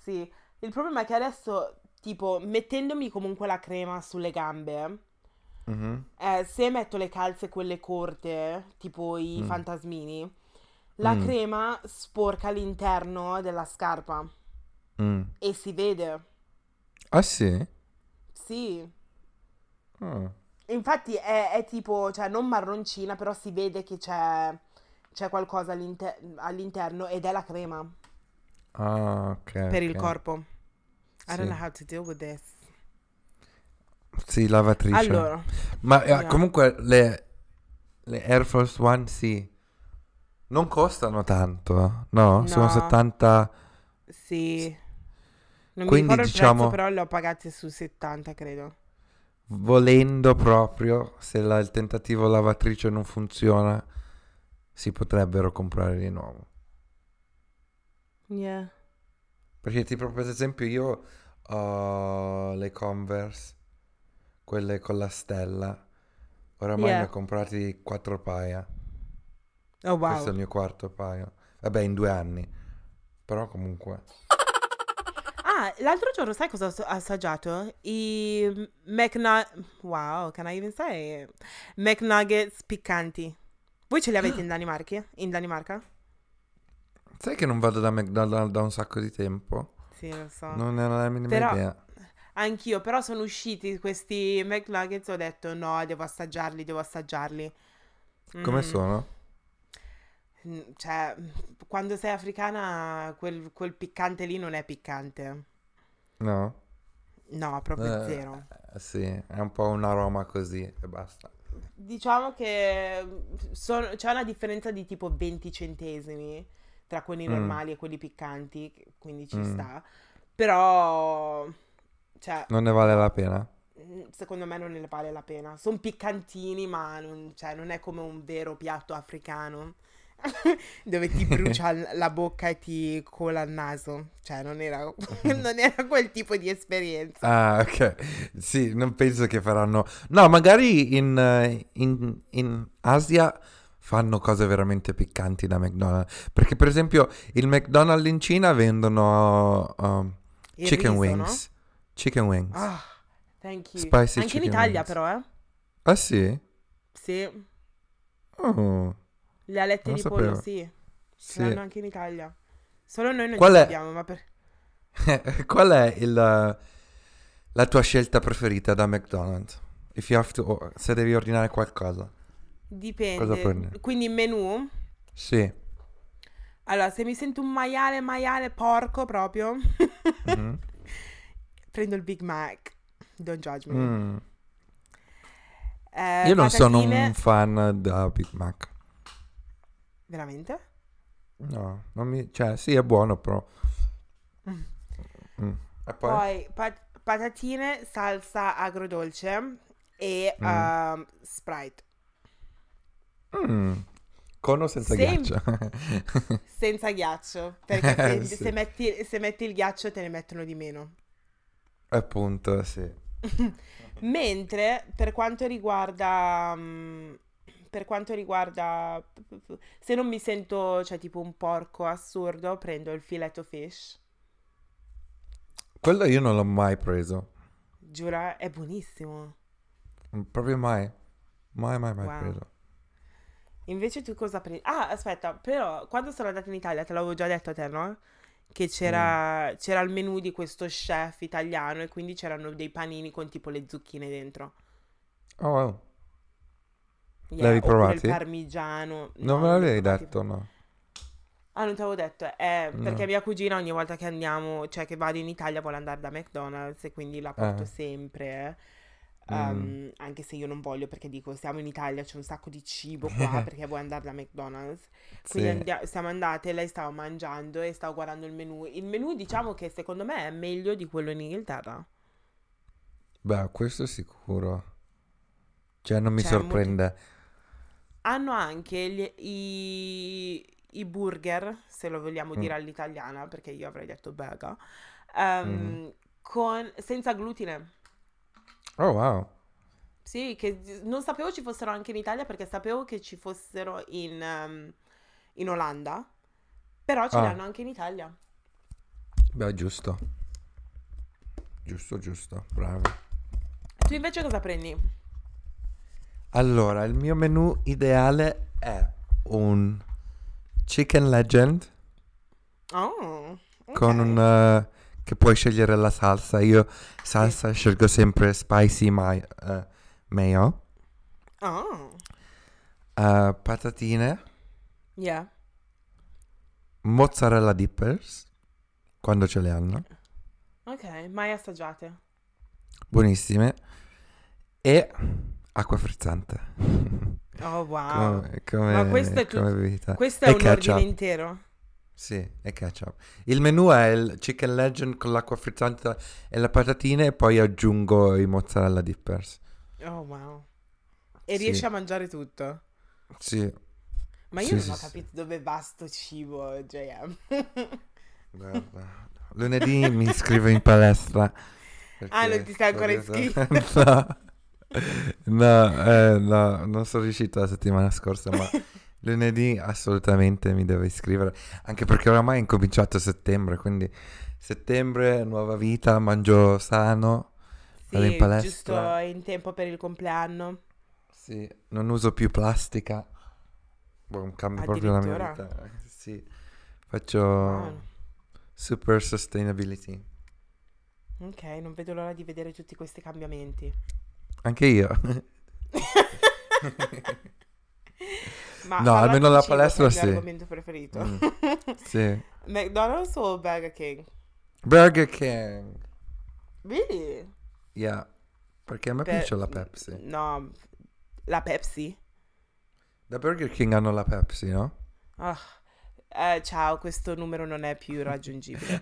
Sì, il problema è che adesso, tipo, mettendomi comunque la crema sulle gambe, se metto le calze quelle corte, tipo i fantasmini, la crema sporca l'interno della scarpa. E si vede. Ah sì? Sì. Infatti è tipo, cioè non marroncina, però si vede che c'è qualcosa all'interno ed è la crema. Ah, ok. Per il corpo. Sì. I don't know how to deal with this. Sì, lavatrice. Allora. Ma comunque le Air Force One sì. Non costano tanto, no? Sono 70... Sì. Non quindi, mi ricordo il prezzo, però l'ho pagate su 70, credo. Volendo proprio, se il tentativo lavatrice non funziona, si potrebbero comprare di nuovo. Yeah. Perché tipo, per esempio, io ho le Converse, quelle con la stella. Oramai ne ho comprati 4 paia. Oh, wow. Questo è il mio 4º paio. Vabbè, in 2 anni. Però comunque... Ah, l'altro giorno sai cosa ho assaggiato? I Wow, can I even say? McNuggets piccanti. Voi ce li avete in Danimarca? In Danimarca? Sai che non vado da McDonald's da un sacco di tempo? Sì, lo so. Non era la minima idea. Anch'io, però sono usciti questi McNuggets, ho detto no, devo assaggiarli. Come sono? Cioè, quando sei africana quel piccante lì non è piccante. No? No, proprio zero. Sì, è un po' un aroma così e basta. Diciamo che c'è una differenza di tipo 20 centesimi tra quelli normali e quelli piccanti, quindi ci sta. Però... Cioè, non ne vale la pena? Secondo me non ne vale la pena. Sono piccantini, ma non è come un vero piatto africano dove ti brucia la bocca e ti cola il naso. Cioè, non era quel tipo di esperienza. Ah, ok. Sì, non penso che faranno... No, magari in Asia fanno cose veramente piccanti da McDonald's. Perché, per esempio, il McDonald's in Cina vendono chicken riso, wings. No? Chicken wings. Ah, thank you. Spicy anche in Italia wings. Però, eh? Ah, sì? Sì. Oh. Le alette di pollo, sì. Ce l'hanno anche in Italia. Solo noi non ci abbiamo, ma per... Qual è la tua scelta preferita da McDonald's? Se devi ordinare qualcosa. Dipende. Cosa prendi? Quindi menù? Sì. Allora, se mi sento un maiale porco proprio... Mm-hmm. Prendo il Big Mac, don't judge me. Io non sono un fan da Big Mac. Veramente? No, sì, è buono però. E poi patatine, salsa agrodolce e Sprite. Con o senza ghiaccio? Senza ghiaccio, perché se metti il ghiaccio te ne mettono di meno. Appunto, sì. Mentre per quanto riguarda se non mi sento, cioè tipo un porco assurdo, prendo il filetto fish. Quello io non l'ho mai preso. Giura, è buonissimo. Proprio mai wow. Preso. Invece tu cosa prendi? Ah, aspetta, però quando sono andata in Italia te l'avevo già detto a te, no? Che c'era il menù di questo chef italiano e quindi c'erano dei panini con tipo le zucchine dentro. Oh, wow. L'avevi provati? Il parmigiano. Non me l'avevi detto, no. Ah, non te l'avevo detto. Perché mia cugina ogni volta che andiamo, cioè che vado in Italia, vuole andare da McDonald's e quindi la porto sempre. Anche se io non voglio, perché dico siamo in Italia, c'è un sacco di cibo qua, perché vuoi andare da McDonald's, quindi siamo andate, lei stava mangiando e stavo guardando il menù, diciamo che secondo me è meglio di quello in Inghilterra. Beh, questo è sicuro, cioè non mi sorprende hanno anche i burger, se lo vogliamo dire all'italiana, perché io avrei detto burger, senza glutine. Oh, wow. Sì, che non sapevo ci fossero anche in Italia, perché sapevo che ci fossero in Olanda, però ce l'hanno anche in Italia. Beh, giusto, bravo. Tu invece cosa prendi? Allora, il mio menù ideale è un Chicken Legend con un... che puoi scegliere la salsa. Io salsa scelgo sempre spicy mayo. Patatine. Yeah. Mozzarella dippers, quando ce le hanno. Ok, mai assaggiate. Buonissime. E acqua frizzante. Oh wow. Ma questo è tutto. Questo è un ordine intero? Sì, è ketchup. Il menù è il chicken legend con l'acqua frizzante e la patatina, e poi aggiungo i mozzarella dippers. Oh wow. E sì, riesci a mangiare tutto? Sì. Ma io non ho capito dove va sto cibo, JM. Guarda, lunedì mi iscrivo in palestra. Ah, non ti sei ancora iscritto? No, non sono riuscito la settimana scorsa, ma lunedì assolutamente mi devo iscrivere, anche perché oramai è incominciato settembre, quindi settembre, nuova vita, mangio sano, sì, vado in palestra. Giusto in tempo per il compleanno. Sì, non uso più plastica, cambio proprio la mia vita. Sì, faccio super sustainability. Ok, non vedo l'ora di vedere tutti questi cambiamenti. Anche io. Ma no, almeno la palestra sì. È il mio argomento preferito. Sì. McDonald's o Burger King? Burger King. Really? Yeah. Perché a me piace la Pepsi. No, la Pepsi? Da Burger King hanno la Pepsi, no? Ah. Ciao, questo numero non è più raggiungibile.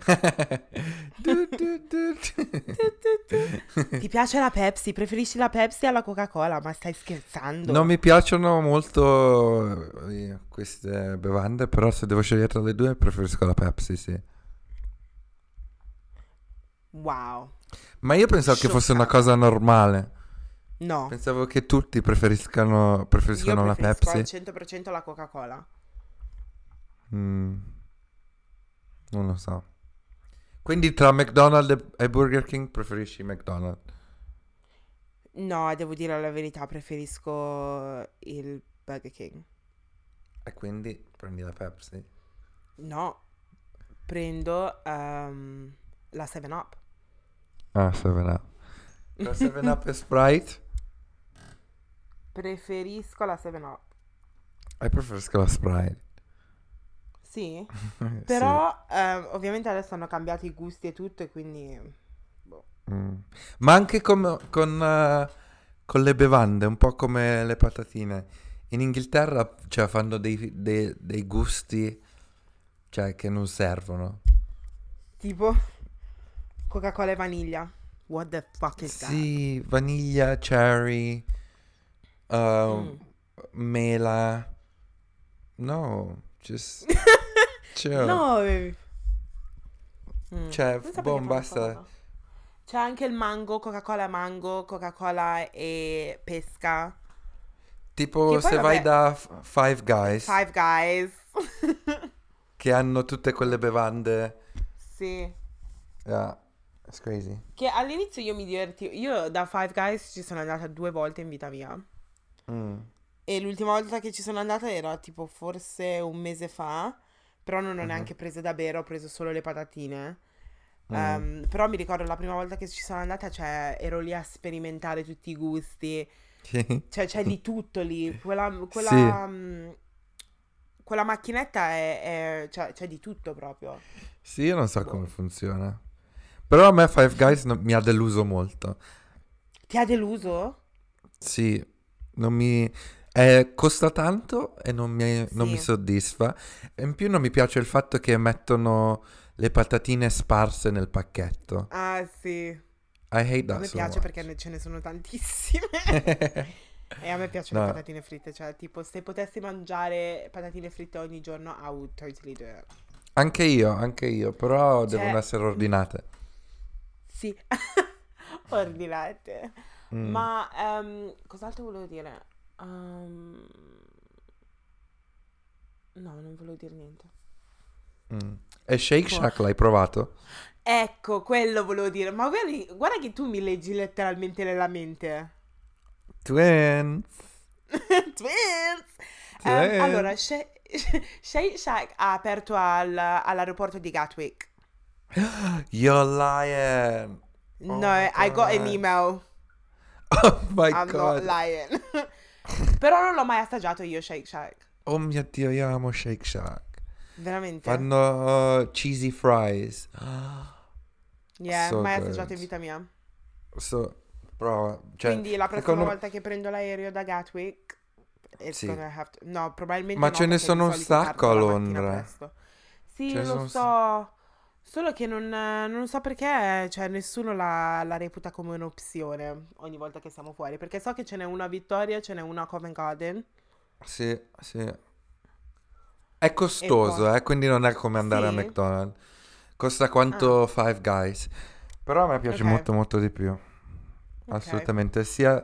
Ti piace la Pepsi? Preferisci la Pepsi alla Coca-Cola? Ma stai scherzando? Non mi piacciono molto queste bevande, però se devo scegliere tra le due preferisco la Pepsi, sì. Wow. Ma io pensavo che fosse una cosa normale. No. Pensavo che tutti preferiscano la Pepsi. Io preferisco al 100% la Coca-Cola. Non lo so. Quindi tra McDonald's e Burger King preferisci McDonald's? No, devo dire la verità, preferisco il Burger King. E quindi prendi la Pepsi? No, prendo la 7-Up. Ah, 7-Up. La 7-Up e Sprite? Preferisco la 7-Up. E preferisco la Sprite. Sì, però sì. Ovviamente adesso hanno cambiato i gusti e tutto, e quindi ma anche con le bevande, un po' come le patatine in Inghilterra, cioè fanno dei gusti, cioè, che non servono, tipo Coca-Cola e vaniglia. What the fuck is that? Sì, vaniglia, cherry, mela. No, just chill. No, cioè, basta. C'è anche il mango, Coca-Cola e pesca. Tipo se vai da Five Guys che hanno tutte quelle bevande. Sì. Yeah, it's crazy. Che all'inizio io mi divertivo. Io da Five Guys ci sono andata 2 volte in vita mia. E l'ultima volta che ci sono andata era tipo forse 1 mese fa, però non ho neanche preso da bere, ho preso solo le patatine. Però mi ricordo la prima volta che ci sono andata, cioè, ero lì a sperimentare tutti i gusti. Cioè, c'è di tutto lì. Quella macchinetta cioè, c'è di tutto proprio. Sì, io non so come funziona. Però a me Five Guys mi ha deluso molto. Ti ha deluso? Sì, costa tanto e non mi soddisfa. In più non mi piace il fatto che mettono le patatine sparse nel pacchetto. Ah sì. Mi piace perché ce ne sono tantissime. E a me piacciono le patatine fritte. Cioè, tipo, se potessi mangiare patatine fritte ogni giorno, I would totally do it. Anche io, però devono essere ordinate. Sì. Ordinate. Ma cos'altro volevo dire? No, non volevo dire niente. E Shake Shack l'hai provato? Ecco, quello volevo dire. Ma guarda che tu mi leggi letteralmente nella mente. Twins. Allora, Shake Shack ha aperto all'aeroporto di Gatwick. You're lying. No, I got an email. Oh my God. I'm not lying. Però non l'ho mai assaggiato io Shake Shack. Oh mio Dio, io amo Shake Shack. Veramente? Fanno cheesy fries. Yeah, so mai assaggiato in vita mia. Prova. Cioè, quindi la prossima volta che prendo l'aereo da Gatwick It's gonna have to... No, probabilmente ma no, ce ne sono un sacco a Londra. Sì, ce lo so. Solo che non so perché, cioè, nessuno la reputa come un'opzione ogni volta che siamo fuori. Perché so che ce n'è una a Vittoria, ce n'è una a Copenhagen. Sì, sì. È costoso, poi... quindi non è come andare a McDonald's. Costa quanto Five Guys. Però a me piace molto, molto di più. Okay. Assolutamente. Sia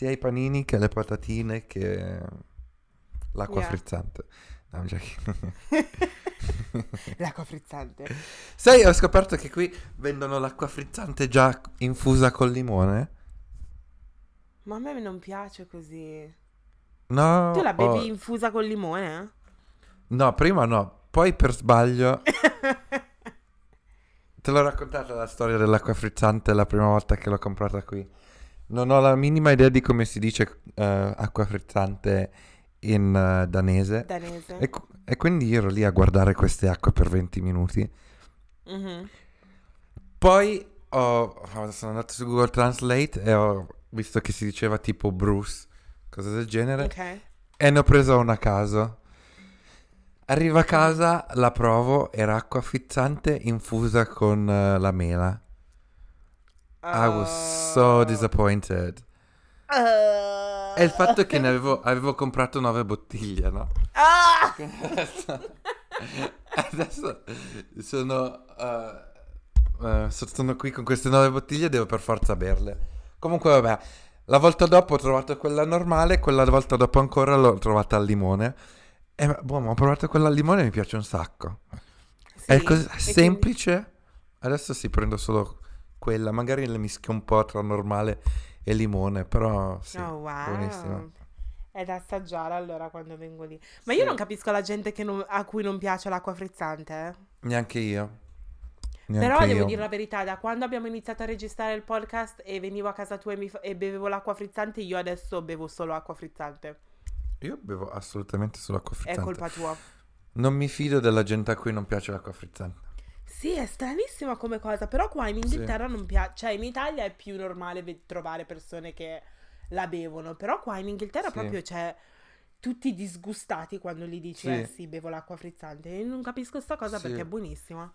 i panini che le patatine che l'acqua frizzante. No, l'acqua frizzante. Sai, ho scoperto che qui vendono l'acqua frizzante già infusa col limone. Ma a me non piace così. No. Tu la bevi infusa col limone? No, prima no. Poi per sbaglio... Te l'ho raccontata la storia dell'acqua frizzante la prima volta che l'ho comprata qui. Non ho la minima idea di come si dice acqua frizzante in danese. E quindi ero lì a guardare queste acque per 20 minuti. Mm-hmm. Poi sono andato su Google Translate e ho visto che si diceva tipo Bruce, cosa del genere. Okay. E ne ho presa una a caso. Arrivo a casa, la provo, era acqua frizzante infusa con la mela. I was so disappointed. E il fatto che ne avevo comprato 9 bottiglie, no? Adesso sono qui con queste 9 bottiglie e devo per forza berle. Comunque vabbè, la volta dopo ho trovato quella normale, quella volta dopo ancora l'ho trovata al limone. Boh, ho provato quella al limone e mi piace un sacco. Sì, è semplice. Quindi... Adesso prendo solo quella. Magari le mischio un po' tra normale e limone, però sì, wow. Buonissima. È da assaggiare allora quando vengo lì. Ma io non capisco la gente a cui non piace l'acqua frizzante. Neanche io. Però devo dire la verità, da quando abbiamo iniziato a registrare il podcast e venivo a casa tua e bevevo l'acqua frizzante, io adesso bevo solo acqua frizzante. Io bevo assolutamente solo acqua frizzante. È colpa tua. Non mi fido della gente a cui non piace l'acqua frizzante. Sì, è stranissima come cosa, però qua in Inghilterra non piace, cioè in Italia è più normale trovare persone che la bevono, però qua in Inghilterra proprio c'è tutti disgustati quando gli dici sì, bevo l'acqua frizzante. Io non capisco sta cosa perché è buonissima.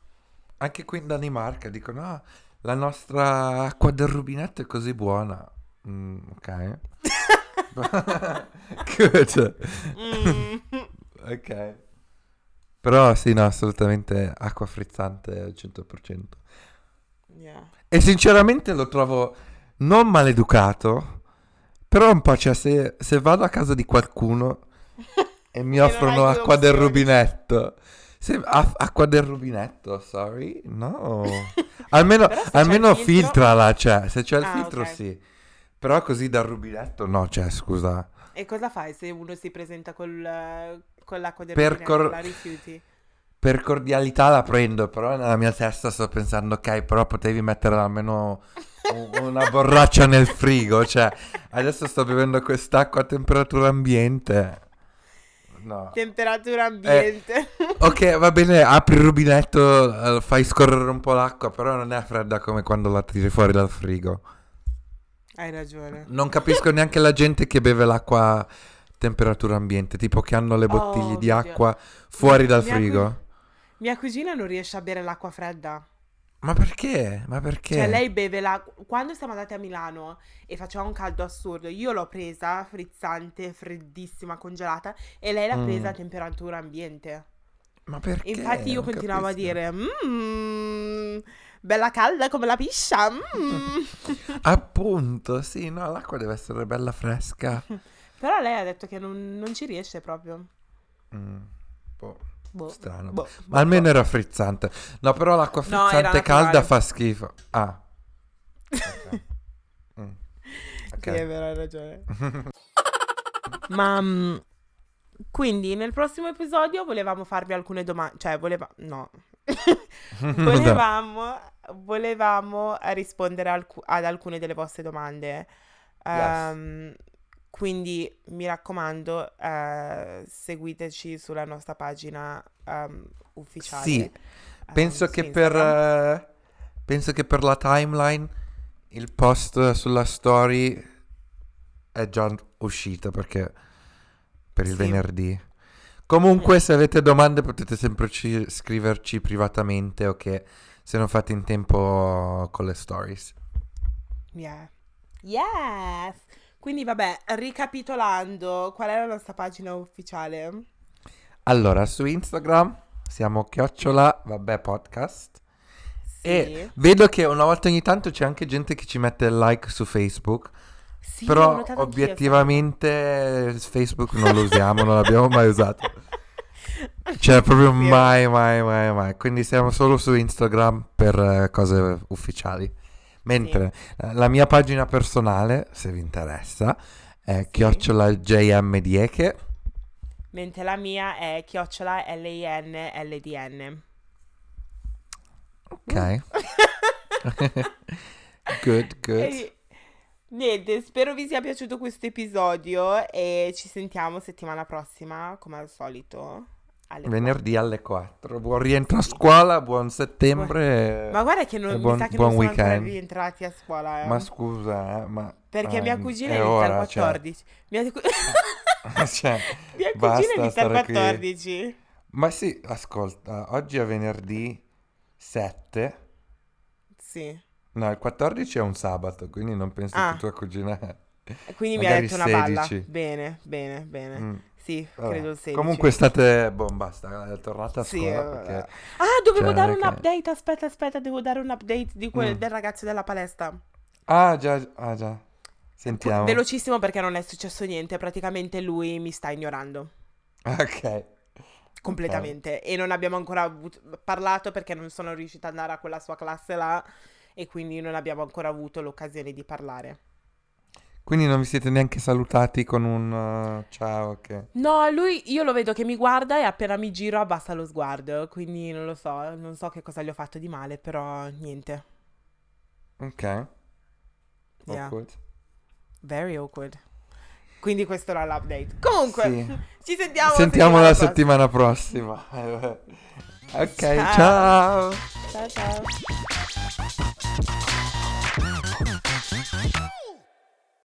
Anche qui in Danimarca dicono la nostra acqua del rubinetto è così buona. Ok. Good. Ok. Però sì, no, assolutamente acqua frizzante al 100%. Yeah. E sinceramente lo trovo non maleducato, però un po', cioè, se vado a casa di qualcuno e mi offrono acqua del rubinetto, acqua del rubinetto, sorry, no. almeno filtrala, cioè, se c'è il filtro sì. Però così dal rubinetto no, cioè, scusa. E cosa fai se uno si presenta con l'acqua del rubinetto, la rifiuti? Per cordialità la prendo, però nella mia testa sto pensando, ok, però potevi mettere almeno una borraccia nel frigo, cioè, adesso sto bevendo quest'acqua a temperatura ambiente. No. Temperatura ambiente. Ok, va bene, apri il rubinetto, fai scorrere un po' l'acqua, però non è fredda come quando la tiri fuori dal frigo. Hai ragione. Non capisco neanche la gente che beve l'acqua a temperatura ambiente, tipo che hanno le bottiglie di acqua fuori dal frigo. Mia cugina non riesce a bere l'acqua fredda. Ma perché? Cioè lei beve l'acqua... Quando siamo andati a Milano e faceva un caldo assurdo, io l'ho presa frizzante, freddissima, congelata, e lei l'ha presa a temperatura ambiente. Ma perché? Infatti io continuavo a dire... bella calda come la piscia. Appunto, sì, no, l'acqua deve essere bella fresca. Però lei ha detto che non ci riesce proprio. Boh. Strano. Ma almeno era frizzante. No, però l'acqua frizzante calda fa schifo. Ah. Okay. Okay. Sì, è vero, hai ragione. Ma quindi nel prossimo episodio volevamo farvi alcune domande, cioè volevamo rispondere ad alcune delle vostre domande. Yes. Quindi mi raccomando, seguiteci sulla nostra pagina ufficiale. Sì, penso che per la timeline il post sulla story è già uscito, perché per il venerdì. Comunque se avete domande potete sempre scriverci privatamente, ok? Se non fate in tempo con le stories. Yeah. Yes! Quindi vabbè, ricapitolando, qual è la nostra pagina ufficiale? Allora, su Instagram siamo @ Vabbè Podcast. Sì. E vedo che una volta ogni tanto c'è anche gente che ci mette il like su Facebook. Sì, però obiettivamente Facebook non lo usiamo, non l'abbiamo mai usato. Cioè proprio mai. Quindi siamo solo su Instagram per cose ufficiali. Mentre la mia pagina personale, se vi interessa, è @ JM Dieche. Mentre la mia è @ LINLDN. Ok. good. Niente, spero vi sia piaciuto questo episodio e ci sentiamo settimana prossima, come al solito. Venerdì alle 4. Buon rientro a scuola, buon settembre. Ma guarda che non mi sa che non sono ancora rientrati a scuola. Ma scusa, ma perché mia cugina inizia al 14. Cioè... mia cugina inizia al 14. Qui. Ma sì, ascolta, oggi è venerdì 7. Sì. No, il 14 è un sabato, quindi non penso che tua cugina... Quindi mi ha detto una 16. Balla. Bene. Sì, credo il 16. Comunque state... basta, è tornata a scuola. Perché... dovevo dare un update, aspetta, devo dare un update di del ragazzo della palestra. Ah, già. Sentiamo. Velocissimo perché non è successo niente, praticamente lui mi sta ignorando. Ok. Completamente. E non abbiamo ancora parlato perché non sono riuscita ad andare a quella sua classe là. E quindi non abbiamo ancora avuto l'occasione di parlare. Quindi non vi siete neanche salutati con un ciao? Che... No, lui io lo vedo che mi guarda e appena mi giro abbassa lo sguardo. Quindi non lo so, non so che cosa gli ho fatto di male, però niente. Ok. Yeah. Awkward. Very awkward. Quindi questo era l'update. Comunque, ci sentiamo la settimana prossima. Ok, ciao!